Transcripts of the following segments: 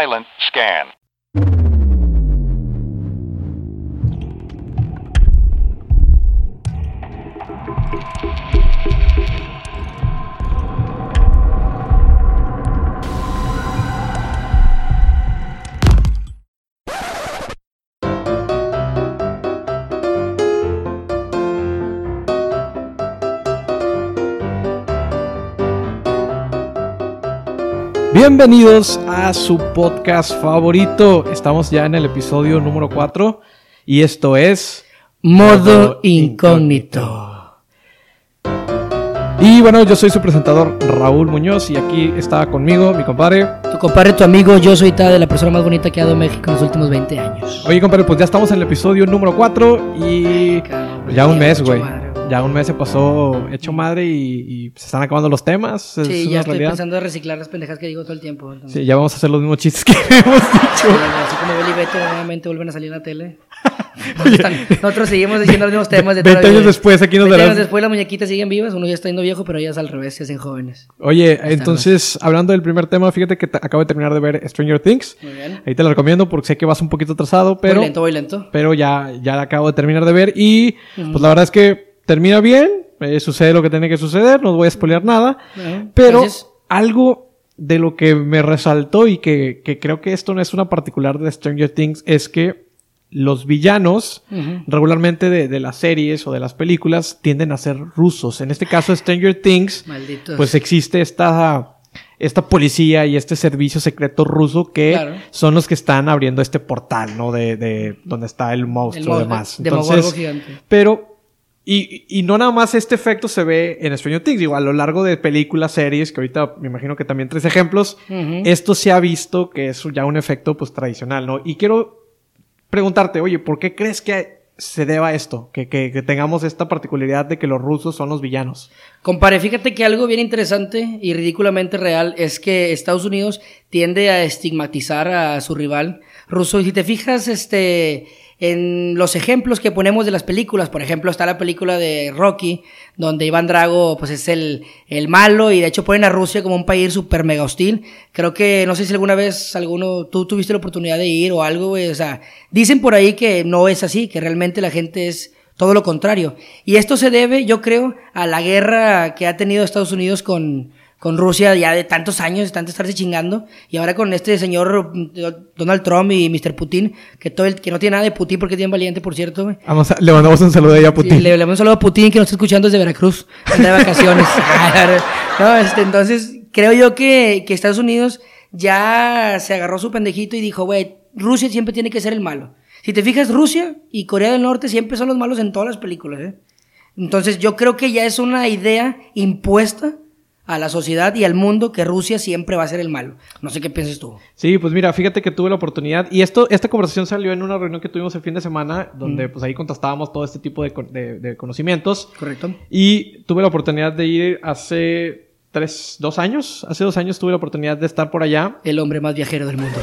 Silent Scan. Bienvenidos a su podcast favorito. Estamos ya en el episodio número 4 y esto es Modo Incógnito. Y bueno, yo soy su presentador Raúl Muñoz y aquí está conmigo mi compadre. Tu compadre, tu amigo, yo soy Tade, la persona más bonita que ha dado México en los últimos 20 años. Oye compadre, pues ya estamos en el episodio número 4 y ya un mes, güey. Ya un mes se pasó hecho madre y se están acabando los temas. Sí, ya estoy pensando en reciclar las pendejas que digo todo el tiempo. Entonces. Sí, ya vamos a hacer los mismos chistes que hemos dicho. Así como Beli y Beto nuevamente vuelven a salir en la tele. Nosotros seguimos diciendo los mismos temas. 20 años después, aquí nos darás. 20 años después las muñequitas siguen vivas, uno ya está yendo viejo, pero ellas al revés, se hacen jóvenes. Oye, entonces, hablando del primer tema, fíjate que acabo de terminar de ver Stranger Things. Muy bien. Ahí te la recomiendo porque sé que vas un poquito atrasado, pero... Voy lento. Pero ya la acabo de terminar de ver y pues la verdad es que... termina bien, sucede lo que tiene que suceder, no voy a spoilear nada, pero entonces, algo de lo que me resaltó y que creo que esto no es una particular de Stranger Things es que los villanos regularmente de las series o de las películas tienden a ser rusos. En este caso Stranger Things, malditos, pues existe esta policía y este servicio secreto ruso que son los que están abriendo este portal, ¿no? De donde está el monstruo y demás. Entonces, pero... Y no nada más este efecto se ve en Stranger Things, digo, a lo largo de películas, series, que ahorita me imagino que también traes ejemplos, esto se ha visto que es ya un efecto pues tradicional, ¿no? Y quiero preguntarte, oye, ¿por qué crees que se deba a esto? Que tengamos esta particularidad de que los rusos son los villanos. Compare, fíjate que algo bien interesante y ridículamente real es que Estados Unidos tiende a estigmatizar a su rival ruso, y si te fijas, en los ejemplos que ponemos de las películas, por ejemplo, está la película de Rocky, donde Iván Drago pues es el malo, y de hecho ponen a Rusia como un país súper mega hostil. Creo que, no sé si alguna vez tú tuviste la oportunidad de ir o algo, o sea, dicen por ahí que no es así, que realmente la gente es todo lo contrario. Y esto se debe, yo creo, a la guerra que ha tenido Estados Unidos con Rusia ya de tantos años, de tanto estarse chingando, y ahora con este señor Donald Trump y Mr. Putin, que no tiene nada de Putin porque es bien valiente, por cierto, güey. Le mandamos un saludo ahí a Putin. Le mandamos un saludo a Putin, que nos está escuchando desde Veracruz, anda de vacaciones. No, entonces, creo yo que Estados Unidos ya se agarró su pendejito y dijo, güey, Rusia siempre tiene que ser el malo. Si te fijas, Rusia y Corea del Norte siempre son los malos en todas las películas, ¿eh? Entonces, yo creo que ya es una idea impuesta a la sociedad y al mundo que Rusia siempre va a ser el malo. No sé qué piensas tú. Sí, pues mira, fíjate que tuve la oportunidad y esta conversación salió en una reunión que tuvimos el fin de semana donde pues ahí contrastábamos todo este tipo de conocimientos. Correcto. Y tuve la oportunidad de ir hace 2 años tuve la oportunidad de estar por allá. El hombre más viajero del mundo.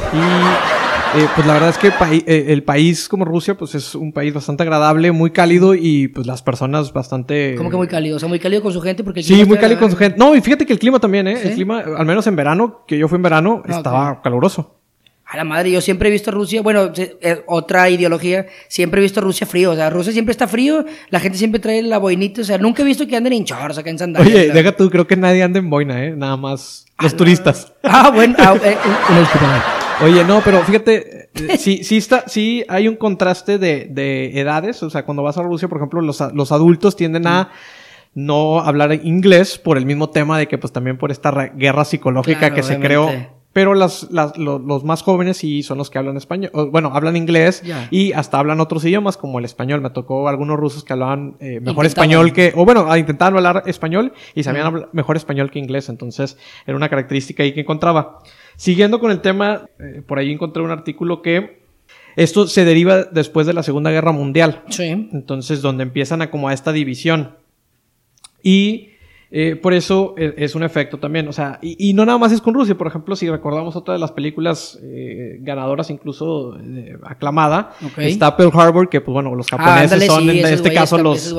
Y pues la verdad es que el país como Rusia pues es un país bastante agradable, muy cálido y pues las personas bastante... ¿Cómo que muy cálido? O sea, muy cálido con su gente porque... Sí, muy cálido con su gente. No, y fíjate que el clima también, ¿eh? ¿Sí? El clima, al menos en verano, que yo fui en verano, estaba caluroso. A la madre, yo siempre he visto a Rusia, bueno, otra ideología, siempre he visto a Rusia frío, o sea, Rusia siempre está frío, la gente siempre trae la boinita, o sea, nunca he visto que anden en shorts, acá en sandalias. Oye, deja tú, creo que nadie anda en boina, nada más los turistas. Bueno, oye, no, pero fíjate, sí hay un contraste de edades, o sea, cuando vas a Rusia, por ejemplo, los adultos tienden a no hablar inglés por el mismo tema de que, pues, también por esta guerra psicológica que obviamente se creó. Pero los más jóvenes sí son los que hablan español, bueno, hablan inglés y hasta hablan otros idiomas como el español. Me tocó algunos rusos que hablaban mejor español intentaban hablar español y sabían mejor español que inglés. Entonces era una característica ahí que encontraba. Siguiendo con el tema, por ahí encontré un artículo que esto se deriva después de la Segunda Guerra Mundial. Sí. Entonces donde empiezan a esta división y... por eso es un efecto también, o sea, y no nada más es con Rusia. Por ejemplo, si recordamos otra de las películas ganadoras, incluso aclamada, está Pearl Harbor, que pues bueno, los japoneses son en este caso los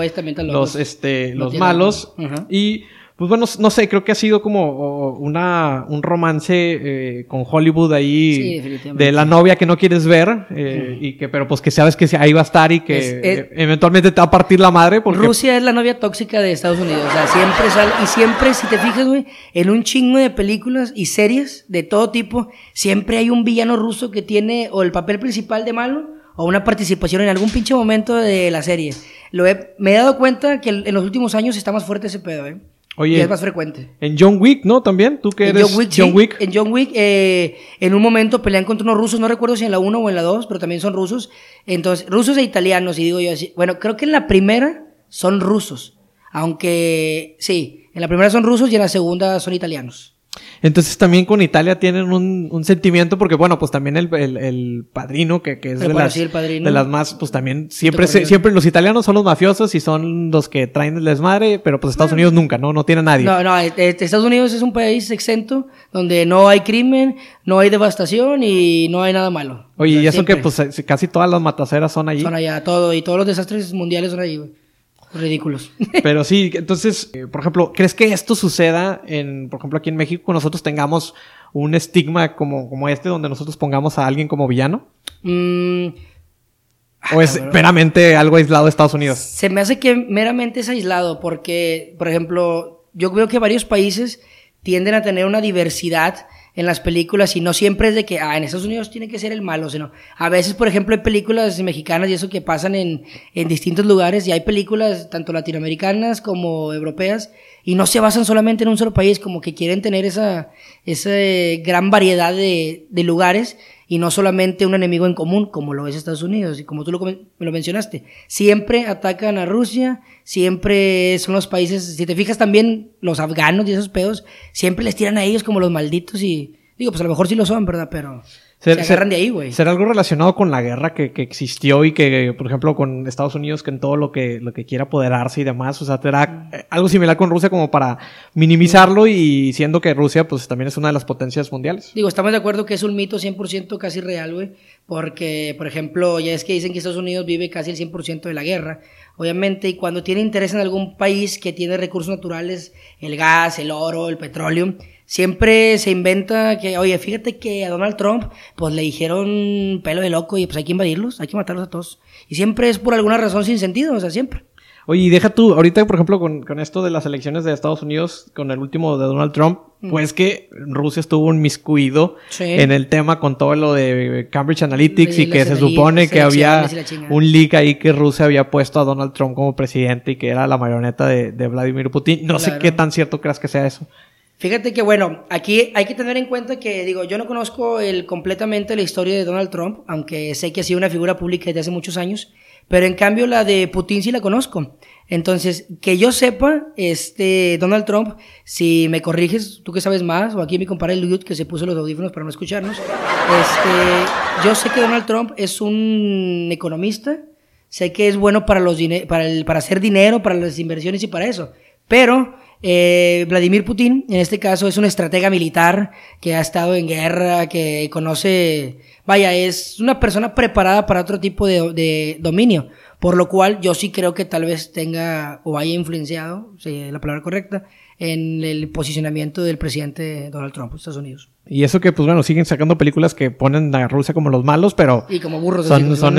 malos. Y Pues bueno, no sé, creo que ha sido como un romance con Hollywood ahí, sí, de la novia que no quieres ver, sí, y que, pero pues que sabes que ahí va a estar y que eventualmente te va a partir la madre. Porque Rusia es la novia tóxica de Estados Unidos, o sea, siempre sale, y siempre, si te fijas, güey, en un chingo de películas y series de todo tipo, siempre hay un villano ruso que tiene o el papel principal de malo o una participación en algún pinche momento de la serie. Me he dado cuenta que en los últimos años está más fuerte ese pedo, ¿eh? Oye, y es más frecuente. En John Wick, ¿no? También, tú que eres John Wick. John Wick. En John Wick, en un momento pelean contra unos rusos, no recuerdo si en la 1 o en la 2, pero también son rusos. Entonces, rusos e italianos, y digo yo así. Bueno, creo que en la primera son rusos. Aunque, sí, en la primera son rusos y en la segunda son italianos. Entonces también con Italia tienen un sentimiento, porque bueno, pues también el padrino, que es de las más, pues también siempre los italianos son los mafiosos y son los que traen el desmadre, pero pues Estados Unidos nunca, no tiene a nadie. No, Estados Unidos es un país exento donde no hay crimen, no hay devastación y no hay nada malo. Oye, y eso siempre, que pues casi todas las mataceras son allí. Son allá, todo, y todos los desastres mundiales son allí, güey. Ridículos. Pero sí, entonces, por ejemplo, ¿crees que esto suceda por ejemplo, aquí en México, nosotros tengamos un estigma como este, donde nosotros pongamos a alguien como villano? ¿O es meramente algo aislado de Estados Unidos? Se me hace que meramente es aislado, porque, por ejemplo, yo creo que varios países tienden a tener una diversidad en las películas, y no siempre es de que en Estados Unidos tiene que ser el malo, sino a veces, por ejemplo, hay películas mexicanas y eso que pasan en distintos lugares, y hay películas tanto latinoamericanas como europeas, y no se basan solamente en un solo país, como que quieren tener esa gran variedad de lugares y no solamente un enemigo en común, como lo es Estados Unidos, y como tú lo mencionaste, siempre atacan a Rusia, siempre son los países, si te fijas también los afganos y esos pedos, siempre les tiran a ellos como los malditos, y digo, pues a lo mejor sí lo son, ¿verdad? Pero se agarran de ahí, güey. ¿Será algo relacionado con la guerra que existió y que, por ejemplo, con Estados Unidos, que en todo lo que quiera apoderarse y demás? O sea, ¿será algo similar con Rusia como para minimizarlo y siendo que Rusia, pues, también es una de las potencias mundiales? Digo, estamos de acuerdo que es un mito 100% casi real, güey, porque, por ejemplo, ya es que dicen que Estados Unidos vive casi el 100% de la guerra, obviamente, y cuando tiene interés en algún país que tiene recursos naturales, el gas, el oro, el petróleo, siempre se inventa que, oye, fíjate que a Donald Trump, pues le dijeron pelo de loco y pues hay que invadirlos, hay que matarlos a todos. Y siempre es por alguna razón sin sentido, o sea, siempre. Oye, y deja tú, ahorita, por ejemplo, con esto de las elecciones de Estados Unidos, con el último de Donald Trump, pues que Rusia estuvo un inmiscuido en el tema con todo lo de Cambridge Analytics y que se supone que había un leak ahí que Rusia había puesto a Donald Trump como presidente y que era la marioneta de Vladimir Putin. No sé qué tan cierto creas que sea eso. Fíjate que, bueno, aquí hay que tener en cuenta que, digo, yo no conozco completamente la historia de Donald Trump, aunque sé que ha sido una figura pública desde hace muchos años, pero en cambio la de Putin sí la conozco. Entonces, que yo sepa, Donald Trump, si me corriges, tú que sabes más, o aquí mi compadre Luke, que se puso los audífonos para no escucharnos, yo sé que Donald Trump es un economista, sé que es bueno para hacer dinero, para las inversiones y para eso, pero Vladimir Putin, en este caso, es un estratega militar que ha estado en guerra, que conoce, vaya, es una persona preparada para otro tipo de dominio, por lo cual yo sí creo que tal vez tenga o haya influenciado, si es la palabra correcta, en el posicionamiento del presidente Donald Trump de Estados Unidos. Y eso que, pues bueno, siguen sacando películas que ponen a Rusia como los malos, pero y como burros, son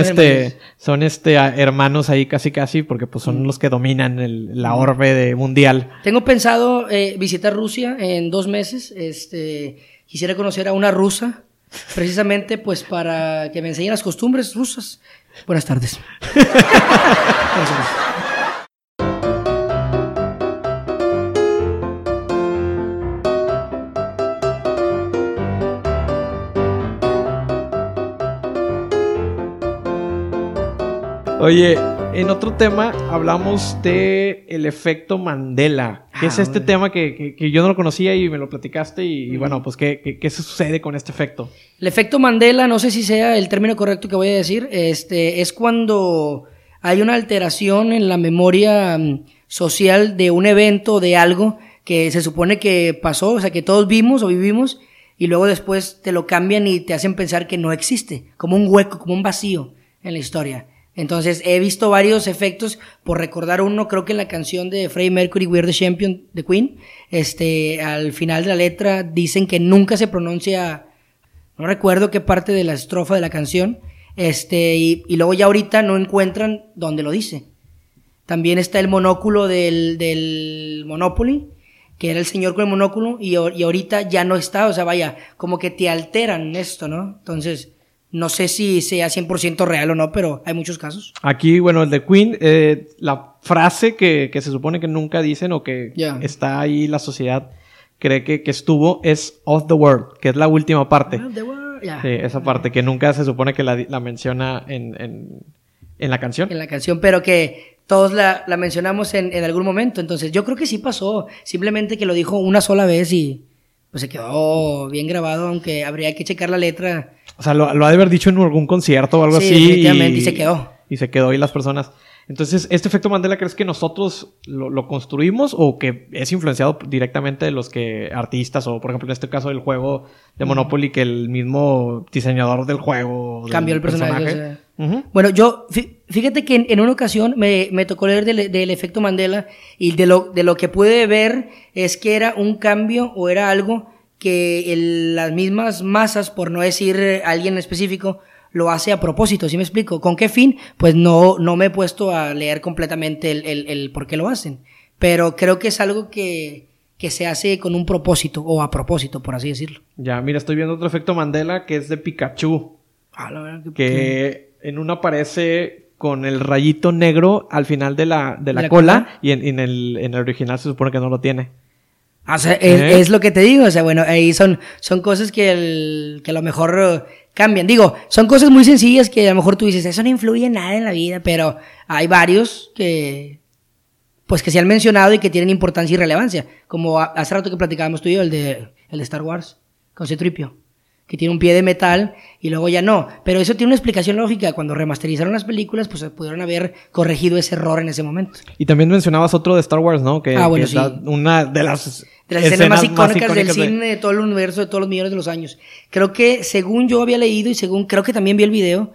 hermanos ahí casi, porque pues son los que dominan la orbe mundial. Tengo pensado visitar Rusia en 2 meses, quisiera conocer a una rusa, precisamente pues para que me enseñe las costumbres rusas. Buenas tardes. Oye, en otro tema hablamos de el efecto Mandela, que es este tema que yo no lo conocía y me lo platicaste y bueno, pues ¿qué sucede con este efecto? El efecto Mandela, no sé si sea el término correcto que voy a decir, es cuando hay una alteración en la memoria social de un evento, de algo que se supone que pasó, o sea, que todos vimos o vivimos, y luego después te lo cambian y te hacen pensar que no existe, como un hueco, como un vacío en la historia. Entonces he visto varios efectos. Por recordar uno, creo que en la canción de Freddie Mercury, We're the Champion, de Queen, al final de la letra dicen que nunca se pronuncia, no recuerdo qué parte de la estrofa de la canción, y luego ya ahorita no encuentran dónde lo dice. También está el monóculo del Monopoly, que era el señor con el monóculo, y ahorita ya no está, o sea, vaya, como que te alteran esto, ¿no? Entonces, no sé si sea 100% real o no, pero hay muchos casos. Aquí, bueno, el de Queen, la frase que se supone que nunca dicen o que está ahí, la sociedad cree que estuvo, es Of the World, que es la última parte. Of the World, sí, esa parte que nunca se supone que la menciona en la canción. En la canción, pero que todos la mencionamos en algún momento. Entonces, yo creo que sí pasó. Simplemente que lo dijo una sola vez y pues se quedó bien grabado, aunque habría que checar la letra. O sea, lo ha de haber dicho en algún concierto o algo así. Sí, definitivamente, y se quedó. Y se quedó, y las personas. Entonces, ¿este efecto Mandela crees que nosotros lo construimos o que es influenciado directamente de los que artistas o, por ejemplo, en este caso del juego de Monopoly, que el mismo diseñador del juego cambió el personaje? O sea. Uh-huh. Bueno, yo fíjate que en una ocasión me tocó leer del efecto Mandela, y de lo que pude ver es que era un cambio o era algo que las mismas masas, por no decir alguien en específico, lo hace a propósito, ¿sí me explico? ¿Con qué fin? Pues no me he puesto a leer completamente el por qué lo hacen, pero creo que es algo que se hace con un propósito, o a propósito, por así decirlo. Ya, mira, estoy viendo otro efecto Mandela que es de Pikachu. Ah, la verdad, que en uno aparece con el rayito negro al final de la cola, y en el original se supone que no lo tiene. O sea, es lo que te digo, o sea, bueno, ahí son cosas que a lo mejor cambian. Digo, son cosas muy sencillas que a lo mejor tú dices, eso no influye nada en la vida, pero hay varios que se han mencionado y que tienen importancia y relevancia. Como hace rato que platicábamos tú y yo, el de Star Wars, con C-3PO, que tiene un pie de metal y luego ya no. Pero eso tiene una explicación lógica. Cuando remasterizaron las películas, pues pudieron haber corregido ese error en ese momento. Y también mencionabas otro de Star Wars, ¿no? Bueno, sí. Una de las escenas más icónicas del cine, de todo el universo, de todos los millones de los años. Creo que, según yo había leído y según creo que también vi el video,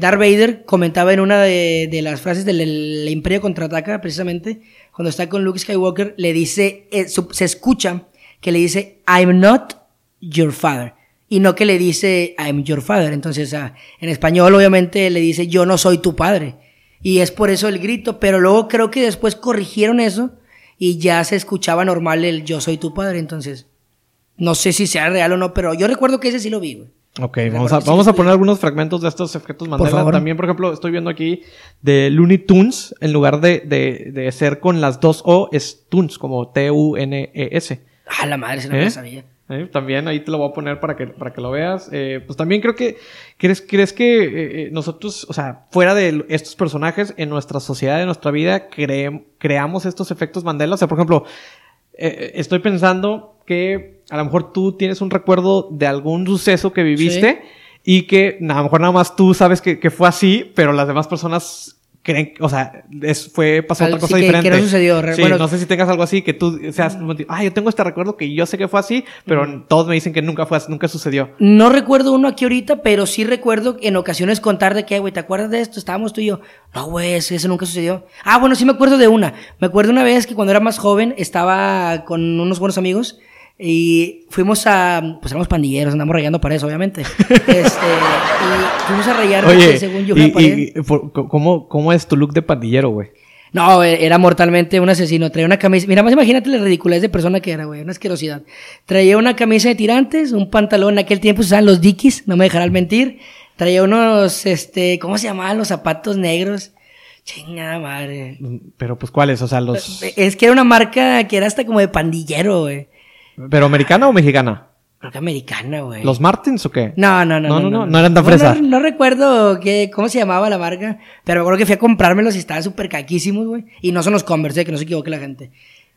Darth Vader comentaba en una de las frases del Imperio Contraataca, precisamente, cuando está con Luke Skywalker, le dice, se escucha que le dice, I'm not your father. Y no que le dice, I'm your father. Entonces, en español, obviamente, le dice, yo no soy tu padre. Y es por eso el grito. Pero luego creo que después corrigieron eso y ya se escuchaba normal el yo soy tu padre. Entonces, no sé si sea real o no, pero yo recuerdo que ese sí lo vi, güey. Ok, vamos a poner algunos fragmentos de estos efectos Mandela. También, por ejemplo, estoy viendo aquí de Looney Tunes, en lugar de ser con las dos O, es Tunes, como Tunes. Ah, la madre, se no me sabía. También ahí te lo voy a poner para que lo veas. Pues también creo que... ¿Crees que nosotros, o sea, fuera de estos personajes, en nuestra sociedad, en nuestra vida, creamos estos efectos Mandela? O sea, por ejemplo, estoy pensando que a lo mejor tú tienes un recuerdo de algún suceso que viviste, sí, y que a lo mejor nada más tú sabes que fue así, pero las demás personas creen, o sea, pasó otra cosa diferente. Que no sucedió. Sí, bueno, no sé si tengas algo así que tú seas, yo tengo este recuerdo que yo sé que fue así, pero todos me dicen que nunca fue así, nunca sucedió. No recuerdo uno aquí ahorita, pero sí recuerdo en ocasiones contar de que, güey, ¿te acuerdas de esto? Estábamos tú y yo. No, güey, eso nunca sucedió. Ah, bueno, sí me acuerdo de una. Me acuerdo una vez que cuando era más joven estaba con unos buenos amigos y fuimos éramos pandilleros, andamos rayando paredes, obviamente. Y fuimos a rayar, oye, según yo, una pared. ¿Cómo es tu look de pandillero, güey? No, era mortalmente un asesino. Traía una camisa, mira, más imagínate la ridiculez de persona que era, güey, una asquerosidad. Traía una camisa de tirantes, un pantalón, en aquel tiempo se usaban los dickies, no me dejarán mentir. Traía unos, ¿cómo se llamaban? Los zapatos negros. Chinga madre. Pero pues, ¿cuáles? O sea, los... Es que era una marca que era hasta como de pandillero, güey. ¿Pero americana o mexicana? Creo que americana, güey. ¿Los Martins o qué? No eran tan fresas. No recuerdo cómo se llamaba la marca, pero me acuerdo que fui a comprármelos y estaban súper caquísimos, güey. Y no son los Converse, que no se equivoque la gente.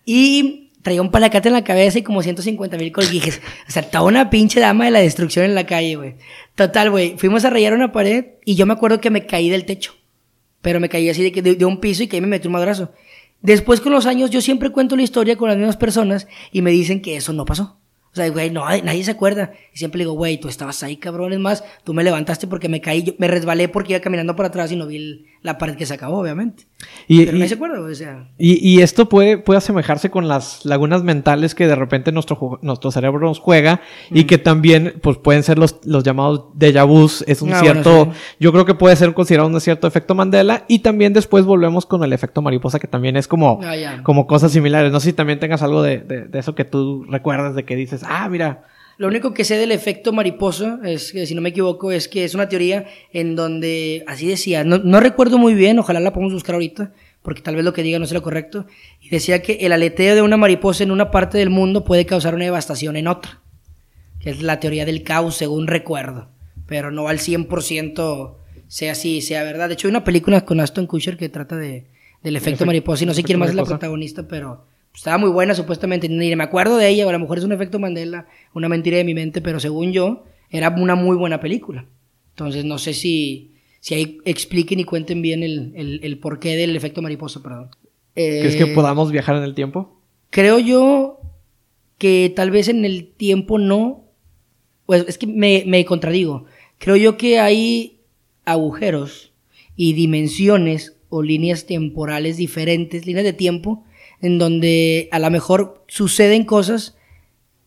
Y traía un palacate en la cabeza y como 150,000 colguijes. O sea, toda una pinche dama de la destrucción en la calle, güey. Total, güey, fuimos a rayar una pared y yo me acuerdo que me caí del techo. Pero me caí así de un piso y que ahí me metí un madrazo. Después, con los años, yo siempre cuento la historia con las mismas personas y me dicen que eso no pasó. O O sea, güey, no, nadie se acuerda. Y siempre le digo, güey, tú estabas ahí, cabrón. Es más, tú me levantaste porque me caí, yo me resbalé porque iba caminando para atrás y no vi la pared que se acabó, obviamente. Pero nadie se acuerda, o sea. Y esto puede asemejarse con las lagunas mentales que de repente nuestro cerebro nos juega y que también, pues, pueden ser los llamados déjà vus. Es un cierto, bueno, sí. Yo creo que puede ser considerado un cierto efecto Mandela. Y también después volvemos con el efecto mariposa, que también es como cosas similares. No sé si también tengas algo de eso que tú recuerdas, de que dices, ah, mira. Lo único que sé del efecto mariposa es que, si no me equivoco, es que es una teoría en donde, así decía, no recuerdo muy bien, ojalá la podamos buscar ahorita, porque tal vez lo que diga no sea lo correcto, y decía que el aleteo de una mariposa en una parte del mundo puede causar una devastación en otra, que es la teoría del caos, según recuerdo, pero no al 100% sea así, sea verdad. De hecho, hay una película con Ashton Kutcher que trata del efecto mariposa, y no sé quién más es la protagonista, pero estaba muy buena, supuestamente, ni me acuerdo de ella, o a lo mejor es un efecto Mandela, una mentira de mi mente, pero según yo, era una muy buena película. Entonces, no sé si ahí expliquen y cuenten bien el porqué del efecto mariposa, perdón. ¿Crees que podamos viajar en el tiempo? Creo yo que tal vez en el tiempo no. Pues es que me contradigo. Creo yo que hay agujeros y dimensiones o líneas temporales diferentes, líneas de tiempo, en donde a lo mejor suceden cosas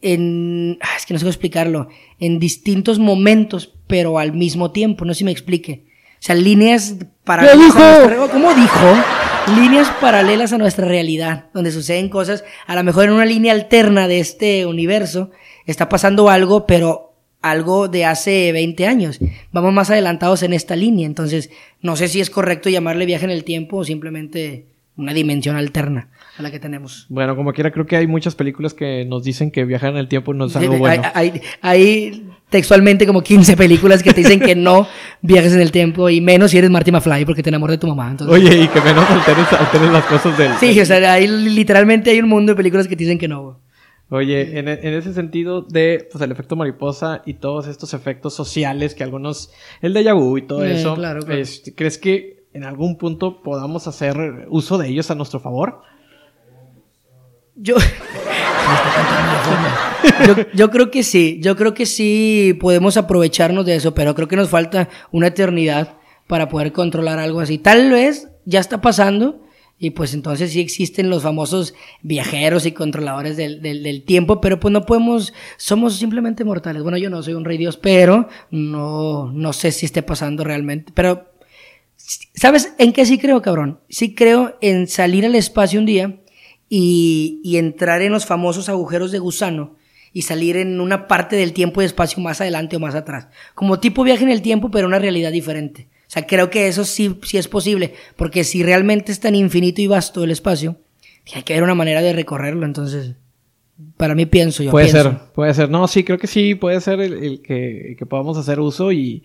es que no sé cómo explicarlo, en distintos momentos, pero al mismo tiempo, no sé si me explique. O sea, líneas paralelas a nuestra, ¿cómo dijo? Líneas paralelas a nuestra realidad, donde suceden cosas, a lo mejor en una línea alterna de este universo, está pasando algo, pero algo de hace 20 años. Vamos más adelantados en esta línea, entonces no sé si es correcto llamarle viaje en el tiempo o simplemente una dimensión alterna a la que tenemos. Bueno, como quiera, creo que hay muchas películas que nos dicen que viajar en el tiempo no es algo bueno. Hay textualmente como 15 películas que te dicen que no viajes en el tiempo, y menos si eres Marty McFly porque te enamoras de tu mamá. Entonces, oye, y que menos alteres las cosas del... Sí, o sea, literalmente hay un mundo de películas que te dicen que no. Oye, en ese sentido de, pues, el efecto mariposa y todos estos efectos sociales que algunos... El déjà vu y todo eso. Claro. ¿Crees que en algún punto podamos hacer uso de ellos a nuestro favor? Yo creo que sí. Yo creo que sí podemos aprovecharnos de eso, pero creo que nos falta una eternidad para poder controlar algo así. Tal vez ya está pasando, y pues entonces sí existen los famosos viajeros y controladores del tiempo, pero pues no podemos, somos simplemente mortales. Bueno, yo no soy un rey Dios, pero no sé si esté pasando realmente, pero... ¿Sabes en qué sí creo, cabrón? Sí creo en salir al espacio un día y entrar en los famosos agujeros de gusano y salir en una parte del tiempo y espacio más adelante o más atrás. Como tipo viaje en el tiempo, pero una realidad diferente. O sea, creo que eso sí es posible, porque si realmente es tan infinito y vasto el espacio, hay que haber una manera de recorrerlo, entonces... Para mí puede ser. No, sí, creo que sí, puede ser el que podamos hacer uso y...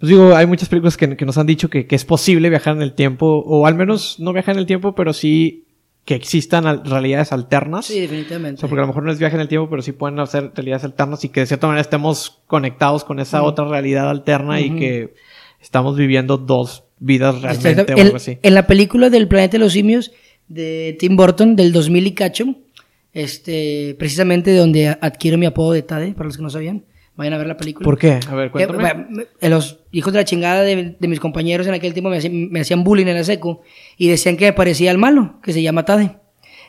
Pues digo, hay muchas películas que nos han dicho que es posible viajar en el tiempo, o al menos no viajar en el tiempo, pero sí que existan realidades alternas. Sí, definitivamente. O sea, porque a lo mejor no es viaje en el tiempo, pero sí pueden hacer realidades alternas y que de cierta manera estemos conectados con esa otra realidad alterna y que estamos viviendo dos vidas realmente. Exacto. O algo así. En la película del Planeta de los Simios de Tim Burton del 2000 y cacho... precisamente de donde adquiero mi apodo de Tade, para los que no sabían, vayan a ver la película. ¿Por qué? A ver, cuéntame. Los hijos de la chingada de mis compañeros en aquel tiempo me hacían bullying en la secu y decían que me parecía el malo, que se llama Tade.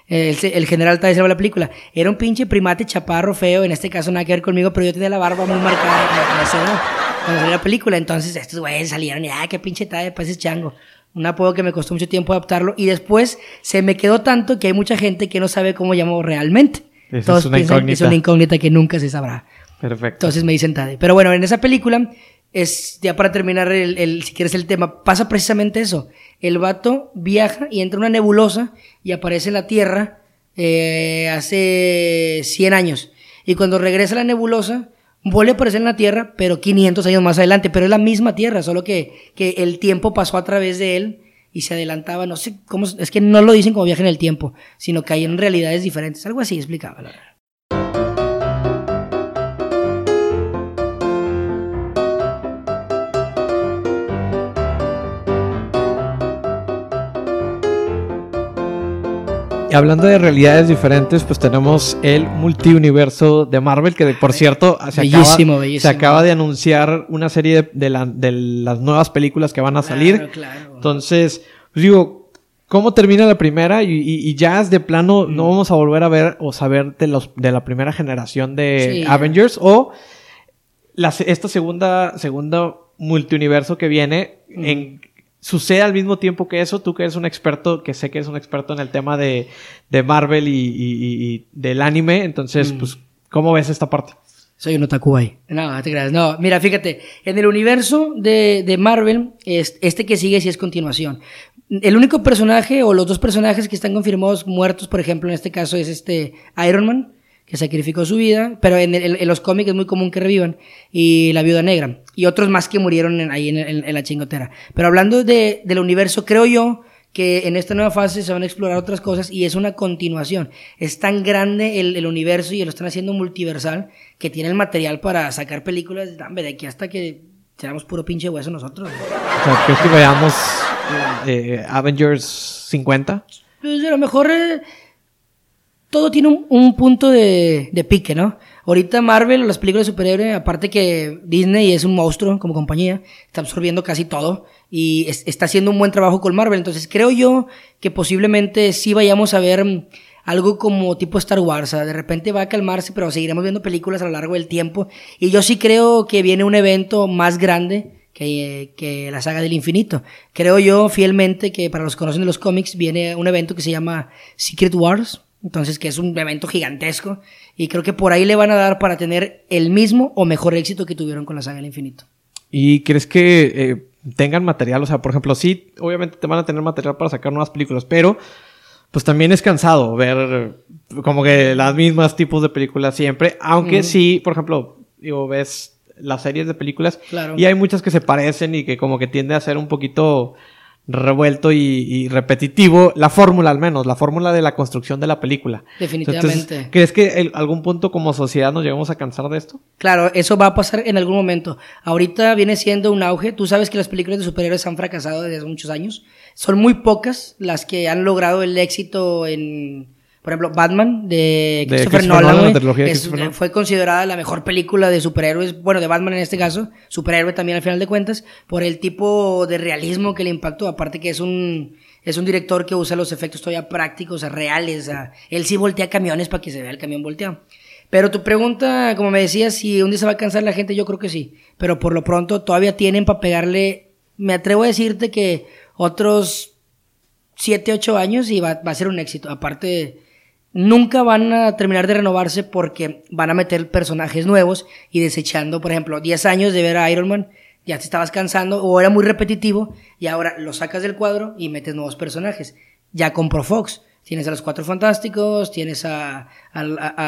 El general Tade se llama la película. Era un pinche primate chaparro, feo, en este caso nada que ver conmigo, pero yo tenía la barba muy marcada cuando salió la película. Entonces estos güeyes salieron y qué pinche Tade, pareces chango. Un apodo que me costó mucho tiempo adaptarlo, y después se me quedó tanto que hay mucha gente que no sabe cómo llamo realmente. Todos es una incógnita. Es una incógnita que nunca se sabrá. Perfecto. Entonces me dicen Tade. Pero bueno, en esa película, ya para terminar, si quieres el tema, pasa precisamente eso. El vato viaja y entra en una nebulosa y aparece en la Tierra hace 100 años. Y cuando regresa a la nebulosa, vuelve a aparecer en la Tierra, pero 500 años más adelante, pero es la misma Tierra, solo que el tiempo pasó a través de él y se adelantaba, no sé cómo, es que no lo dicen como viaje en el tiempo, sino que hay en realidades diferentes, algo así explicaba, la verdad. hablando de realidades diferentes, pues tenemos el multiuniverso de Marvel, que por cierto bellísimo. Se acaba de anunciar una serie de las nuevas películas que van a salir. Claro. Entonces, pues digo, ¿cómo termina la primera? Y ya es de plano, no vamos a volver a ver o saber de la primera generación de Avengers, o esta segunda multiuniverso que viene sucede al mismo tiempo que eso. Tú que eres un experto, que sé que eres un experto en el tema de Marvel y del anime, entonces, pues, ¿cómo ves esta parte? Soy un otaku ahí. No, te creas. No, mira, fíjate, en el universo de Marvel, este que sigue sí es continuación. El único personaje o los dos personajes que están confirmados muertos, por ejemplo, en este caso es Iron Man, que sacrificó su vida, pero en los cómics es muy común que revivan, y la Viuda Negra, y otros más que murieron ahí en la chingotera. Pero hablando del universo, creo yo que en esta nueva fase se van a explorar otras cosas, y es una continuación. Es tan grande el universo, y lo están haciendo multiversal, que tiene el material para sacar películas de aquí hasta que seamos puro pinche hueso nosotros. O sea, ¿crees que vayamos Avengers 50? Pues a lo mejor... todo tiene un punto de pique, ¿no? Ahorita Marvel, las películas de superhéroes, aparte que Disney es un monstruo como compañía, está absorbiendo casi todo y está haciendo un buen trabajo con Marvel. Entonces creo yo que posiblemente sí vayamos a ver algo como tipo Star Wars. O sea, de repente va a calmarse, pero seguiremos viendo películas a lo largo del tiempo. Y yo sí creo que viene un evento más grande que la saga del infinito. Creo yo fielmente que, para los que conocen de los cómics, viene un evento que se llama Secret Wars. Entonces, que es un evento gigantesco, y creo que por ahí le van a dar para tener el mismo o mejor éxito que tuvieron con la saga del infinito. ¿Y crees que tengan material? O sea, por ejemplo, sí, obviamente te van a tener material para sacar nuevas películas, pero pues también es cansado ver como que las mismas tipos de películas siempre, aunque sí, por ejemplo, digo, ves las series de películas, claro, y hay muchas que se parecen y que como que tiende a ser un poquito... revuelto y repetitivo la fórmula, al menos la fórmula de la construcción de la película. Definitivamente. Entonces, ¿crees que algún punto como sociedad nos lleguemos a cansar de esto? Claro, eso va a pasar en algún momento. Ahorita viene siendo un auge. Tú sabes que las películas de superhéroes han fracasado desde hace muchos años. Son muy pocas las que han logrado el éxito en... Por ejemplo, Batman de Christopher Nolan, la trilogía de Christopher Nolan, fue considerada la mejor película de superhéroes, bueno, de Batman en este caso, superhéroe también al final de cuentas, por el tipo de realismo que le impactó. Aparte que es un director que usa los efectos todavía prácticos, reales. Él sí voltea camiones para que se vea el camión volteado. Pero tu pregunta, como me decías, si un día se va a cansar la gente, yo creo que sí. Pero por lo pronto todavía tienen para pegarle, me atrevo a decirte que otros 7, 8 años y va a ser un éxito. Aparte... nunca van a terminar de renovarse porque van a meter personajes nuevos y desechando, por ejemplo, 10 años de ver a Iron Man, ya te estabas cansando o era muy repetitivo, y ahora lo sacas del cuadro y metes nuevos personajes. Ya compró Fox, tienes a los 4 Fantásticos, tienes a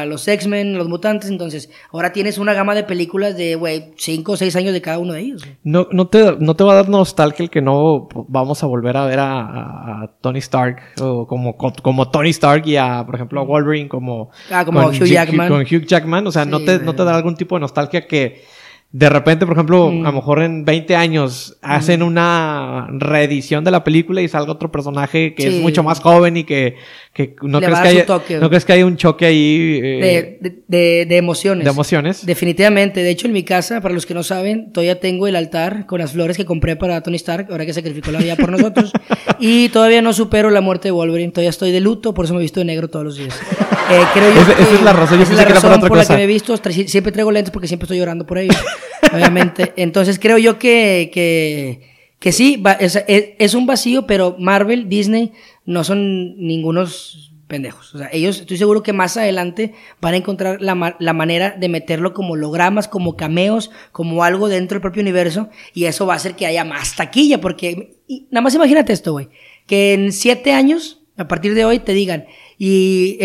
los X-Men, los mutantes, entonces ahora tienes una gama de películas de, 5 o 6 años de cada uno de ellos. ¿No te va a dar nostalgia el que no vamos a volver a ver a Tony Stark, o como Tony Stark, y por ejemplo, a Wolverine como Hugh Jackman? O sea, sí, ¿no te dará algún tipo de nostalgia que de repente, por ejemplo, a lo mejor en 20 años hacen una reedición de la película y salga otro personaje que es mucho más joven y que no crees que haya un choque ahí de emociones? Definitivamente. De hecho, en mi casa, para los que no saben, todavía tengo el altar con las flores que compré para Tony Stark, ahora que sacrificó la vida por nosotros, y todavía no supero la muerte de Wolverine. Todavía estoy de luto, por eso me he visto de negro todos los días. Creo yo esa es la razón, por la que me he visto. Siempre traigo lentes porque siempre estoy llorando por ello, obviamente. Entonces creo yo que sí, es un vacío, pero Marvel, Disney no son ningunos pendejos. O sea, ellos, estoy seguro que más adelante van a encontrar la manera de meterlo como hologramas, como cameos, como algo dentro del propio universo, y eso va a hacer que haya más taquilla, porque nada más imagínate esto, que en 7 años, a partir de hoy, te digan: y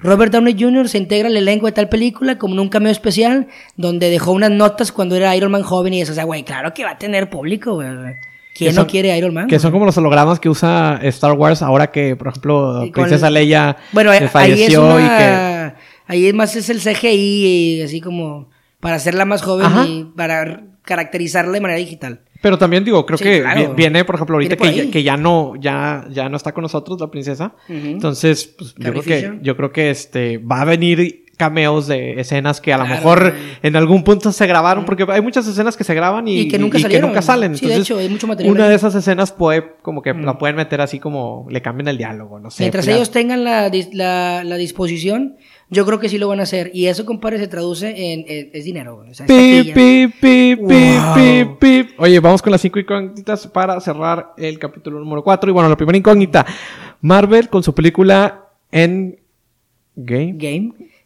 Robert Downey Jr. se integra al elenco de tal película como en un cameo especial donde dejó unas notas cuando era Iron Man joven y eso. O sea, claro que va a tener público, ¿Quién no quiere Iron Man? Que son como los hologramas que usa Star Wars ahora que, por ejemplo, Princesa Leia falleció Ahí más es el CGI, así como para hacerla más joven y para caracterizarla de manera digital. Pero también digo, creo que claro, viene, por ejemplo, ahorita que ya no está con nosotros la princesa. Uh-huh. Entonces, pues, yo creo que va a venir cameos de escenas que a lo mejor en algún punto se grabaron, porque hay muchas escenas que se graban y que nunca salen. Entonces, sí, de hecho, hay mucho material. Una de esas escenas puede, como que la pueden meter así como le cambian el diálogo, no sé. Mientras ellos tengan la disposición, yo creo que sí lo van a hacer. Y eso, compadre, se traduce en es dinero. O sea, Oye, vamos con las 5 incógnitas para cerrar el capítulo número 4. Y bueno, la primera incógnita. Marvel con su película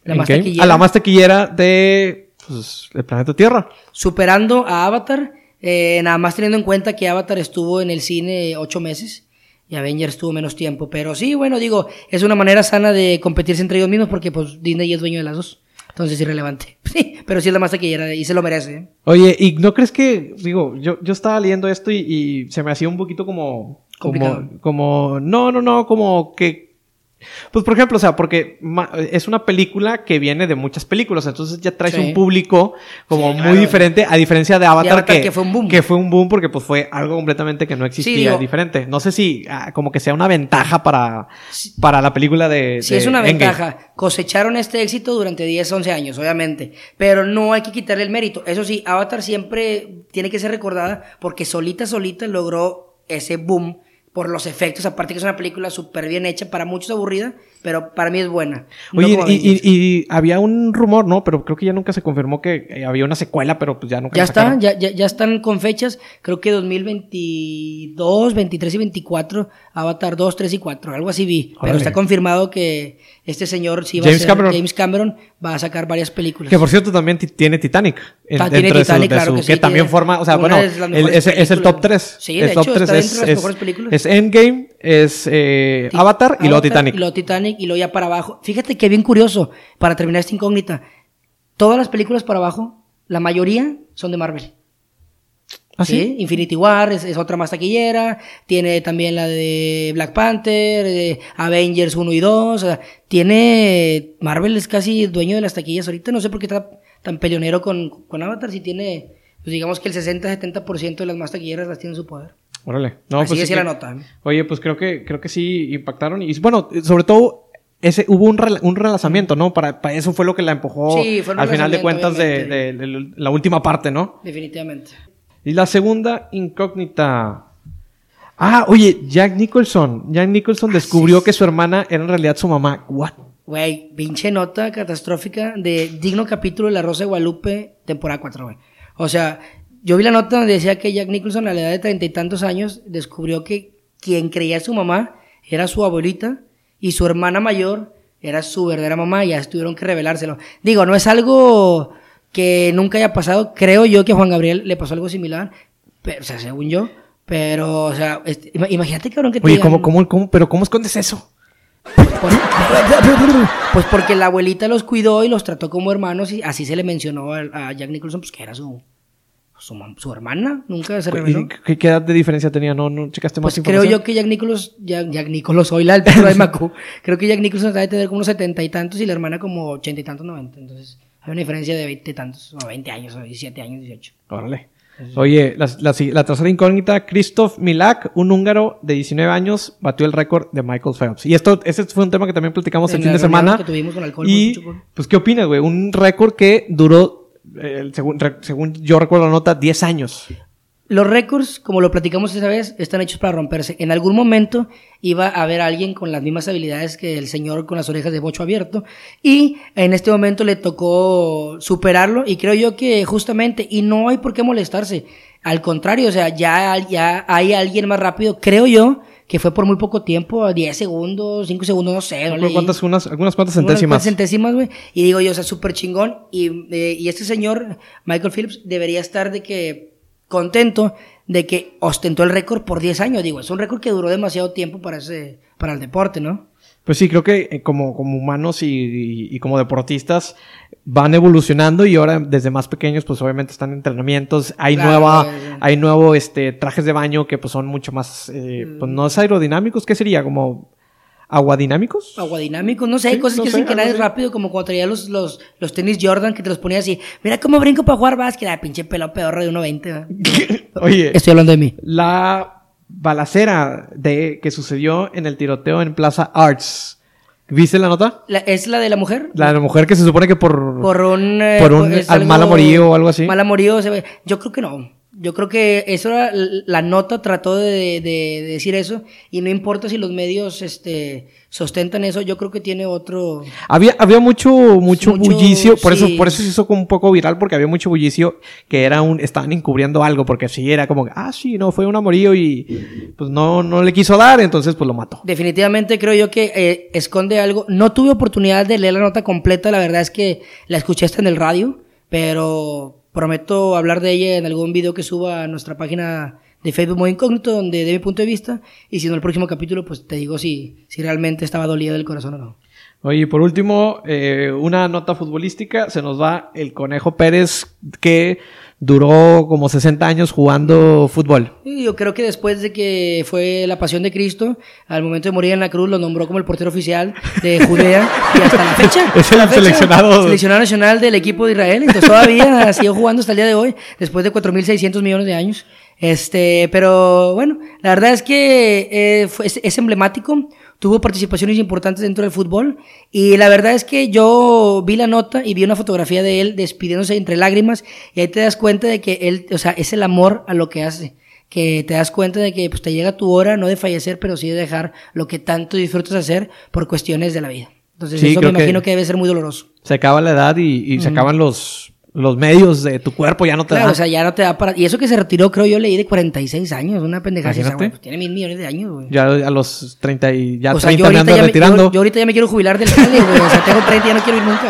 la más taquillera de el planeta Tierra. Superando a Avatar. Nada más teniendo en cuenta que Avatar estuvo en el cine 8 meses. Y Avengers tuvo menos tiempo, pero sí, bueno, digo, es una manera sana de competirse entre ellos mismos porque, pues, Disney es dueño de las dos. Entonces es irrelevante. Sí, pero sí es la más taquillera y se lo merece, ¿eh? Oye, ¿y no crees que, digo, yo estaba leyendo esto y se me hacía un poquito como que... Pues, por ejemplo, o sea, porque es una película que viene de muchas películas, entonces ya traes un público como muy diferente, a diferencia de Avatar, que fue un boom. Que fue un boom porque pues fue algo completamente que no existía, diferente. No sé si como que sea una ventaja para la película de... Sí, es una ventaja. Cosecharon este éxito durante 10, 11 años, obviamente, pero no hay que quitarle el mérito. Eso sí, Avatar siempre tiene que ser recordada porque solita logró ese boom por los efectos, aparte que es una película súper bien hecha, para muchos aburrida, pero para mí es buena. Oye, no y había un rumor, ¿no? Pero creo que ya nunca se confirmó que había una secuela, pero pues ya nunca ya están con fechas, creo que 2022, 23 y 24, Avatar 2, 3 y 4, algo así vi. Órale. Pero está confirmado que este señor sí va a ser Cameron. James Cameron va a sacar varias películas. Que por cierto también tiene Titanic. Tiene Titanic, que también forma, o sea, bueno, es el top 3. Sí, de hecho está dentro de las mejores películas. Es Endgame, es Avatar y luego Titanic. Y luego ya para abajo. Fíjate que bien curioso, para terminar esta incógnita, todas las películas para abajo, la mayoría son de Marvel. ¿Ah, sí? Infinity War es otra más taquillera, tiene también la de Black Panther, Avengers 1 y 2, o sea, Marvel es casi dueño de las taquillas ahorita, no sé por qué está tan peleonero con Avatar, si tiene, pues digamos que el 60-70% de las más taquilleras las tiene en su poder. Órale. No, así pues decía la nota. Oye, pues creo que sí impactaron y bueno, sobre todo hubo un relanzamiento, ¿no? Para eso fue lo que la empujó al final de cuentas de la última parte, ¿no? Definitivamente. Y la segunda incógnita. Ah, oye, Jack Nicholson descubrió que su hermana era en realidad su mamá. What? Güey, pinche nota catastrófica de digno capítulo de La Rosa de Guadalupe, temporada 4, güey. O sea, yo vi la nota donde decía que Jack Nicholson a la edad de 30 y tantos años descubrió que quien creía su mamá era su abuelita y su hermana mayor era su verdadera mamá y ya tuvieron que revelárselo. Digo, no es algo que nunca haya pasado. Creo yo que a Juan Gabriel le pasó algo similar, pero, o sea, según yo. Pero, o sea, imagínate, cabrón, que te digan... Oye, ¿cómo escondes eso? Pues porque la abuelita los cuidó y los trató como hermanos y así se le mencionó a Jack Nicholson, pues que era su hermana, nunca se reveló. ¿Qué edad de diferencia tenía? ¿No checaste más información? Pues creo yo que Jack Nicholson, hoy el perro de Macu, creo que Jack Nicholson debe tener como unos 70 y tantos y la hermana como 80 y tantos, 90. Entonces, hay una diferencia de 20 y tantos, o 20 años, o 17 años, 18. Órale. Oye, la tercera incógnita, Krzysztof Milak, un húngaro de 19 años, batió el récord de Michael Phelps. Y ese fue un tema que también platicamos el fin de semana. Que tuvimos con alcohol, y, pues, ¿qué opinas, güey? Un récord que duró... según yo recuerdo la nota, 10 años. Los récords, como lo platicamos esa vez, están hechos para romperse. En algún momento iba a haber alguien con las mismas habilidades que el señor con las orejas de bocho abierto y en este momento le tocó superarlo y creo yo que justamente, y no hay por qué molestarse, al contrario, o sea, ya hay alguien más rápido, creo yo, que fue por muy poco tiempo, 10 segundos, 5 segundos, no sé. No algunas cuantas centésimas. Algunas centésimas, güey. Y digo yo, o sea, súper chingón. Y este señor, Michael Phelps, debería estar contento de que ostentó el récord por 10 años. Digo, es un récord que duró demasiado tiempo para el deporte, ¿no? Pues sí, creo que como humanos y como deportistas van evolucionando y ahora desde más pequeños pues obviamente están en entrenamientos, hay nuevos trajes de baño que pues son mucho más pues no es aerodinámicos, ¿qué sería? Como ¿Aguadinámicos? Aguadinámicos, no sé, hay sí, cosas no que hacen que nadie es rápido, como cuando traía los tenis Jordan que te los ponía así. Mira cómo brinco para jugar básquet, la pinche pelado pedorro de 1.20. Oye, estoy hablando de mí. La balacera que sucedió en el tiroteo en Plaza Arts. ¿Viste la nota? ¿Es la de la mujer? La de la mujer que se supone que por un mal amorío o algo así. Mal amorío, yo creo que no. Yo creo que eso la nota trató de decir eso, y no importa si los medios sostentan eso, yo creo que tiene otro... Había mucho bullicio, por sí. Por eso se hizo como un poco viral, porque había mucho bullicio que era estaban encubriendo algo, porque sí era como, no, fue un amorío y pues no le quiso dar, entonces pues lo mató. Definitivamente creo yo que esconde algo. No tuve oportunidad de leer la nota completa, la verdad es que la escuché hasta en el radio, pero... prometo hablar de ella en algún video que suba a nuestra página de Facebook Muy Incógnito, donde dé mi punto de vista, y si no, el próximo capítulo, pues te digo si realmente estaba dolida del corazón o no. Oye, por último, una nota futbolística, se nos va el Conejo Pérez, que duró como 60 años jugando fútbol. Yo creo que después de que fue la pasión de Cristo, al momento de morir en la cruz, lo nombró como el portero oficial de Judea, y hasta la fecha es el seleccionado nacional del equipo de Israel, entonces todavía siguió jugando hasta el día de hoy, después de 4.600 millones de años. Pero bueno, la verdad es que es emblemático. Tuvo participaciones importantes dentro del fútbol, y la verdad es que yo vi la nota y vi una fotografía de él despidiéndose entre lágrimas, y ahí te das cuenta de que él, o sea, es el amor a lo que hace, que te das cuenta de que pues te llega tu hora, no de fallecer, pero sí de dejar lo que tanto disfrutas hacer por cuestiones de la vida. Entonces sí, eso me imagino que debe ser muy doloroso. Se acaba la edad y se acaban los medios de tu cuerpo, ya no te da. O sea, ya no te da para... Y eso que se retiró, creo yo, leí de 46 años, una pendejada. Esa, güey, pues tiene 1,000 millones de años, güey. Ya a los 30 y... Ya o 30 sea, me ando retirando. Yo ahorita ya me quiero jubilar del tele, güey. O sea, tengo 30 y ya no quiero ir nunca,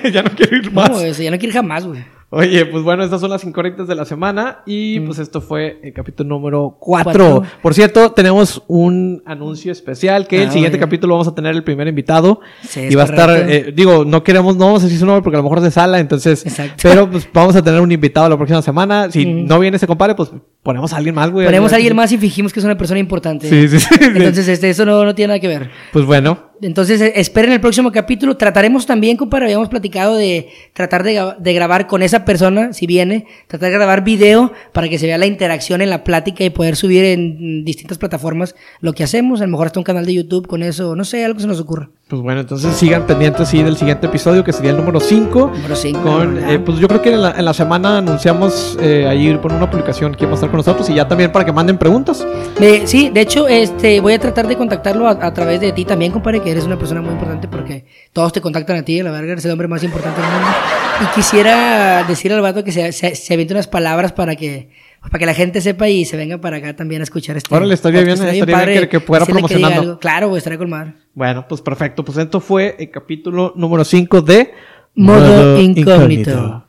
güey. Ya no quiero ir más. No, güey, o sea, ya no quiero ir jamás, güey. Oye, pues bueno, estas son las incorrectas de la semana y pues esto fue el capítulo número 4. Por cierto, tenemos un anuncio especial que el siguiente capítulo vamos a tener el primer invitado, sí, y va a estar, no vamos a decir su nombre porque a lo mejor es de sala, entonces, exacto. Pero pues vamos a tener un invitado la próxima semana, si no viene ese compadre, pues ponemos a alguien más, güey. Ponemos a alguien más y fingimos que es una persona importante. Sí. Entonces, eso no tiene nada que ver. Pues bueno. Entonces, esperen el próximo capítulo. Trataremos también, compadre, habíamos platicado de tratar de grabar con esa persona, si viene, tratar de grabar video para que se vea la interacción en la plática y poder subir en distintas plataformas lo que hacemos, a lo mejor hasta un canal de YouTube con eso, no sé, algo que se nos ocurra. Pues bueno, entonces sigan pendientes del siguiente episodio, que sería el número 5. Número 5. Pues yo creo que en la semana anunciamos ahí por una publicación que va a estar con nosotros, y ya también para que manden preguntas. Sí, de hecho, voy a tratar de contactarlo a través de ti también, compadre, que eres una persona muy importante porque todos te contactan a ti, la verdad, eres el hombre más importante del mundo. Y quisiera decirle al vato que se aviente unas palabras para que la gente sepa y se venga para acá también a escuchar este. Ahora le estaría bien que pueda promocionarlo. Claro, güey, estaría colmado. Bueno, pues perfecto. Pues esto fue el capítulo número 5 de Modo Incógnito.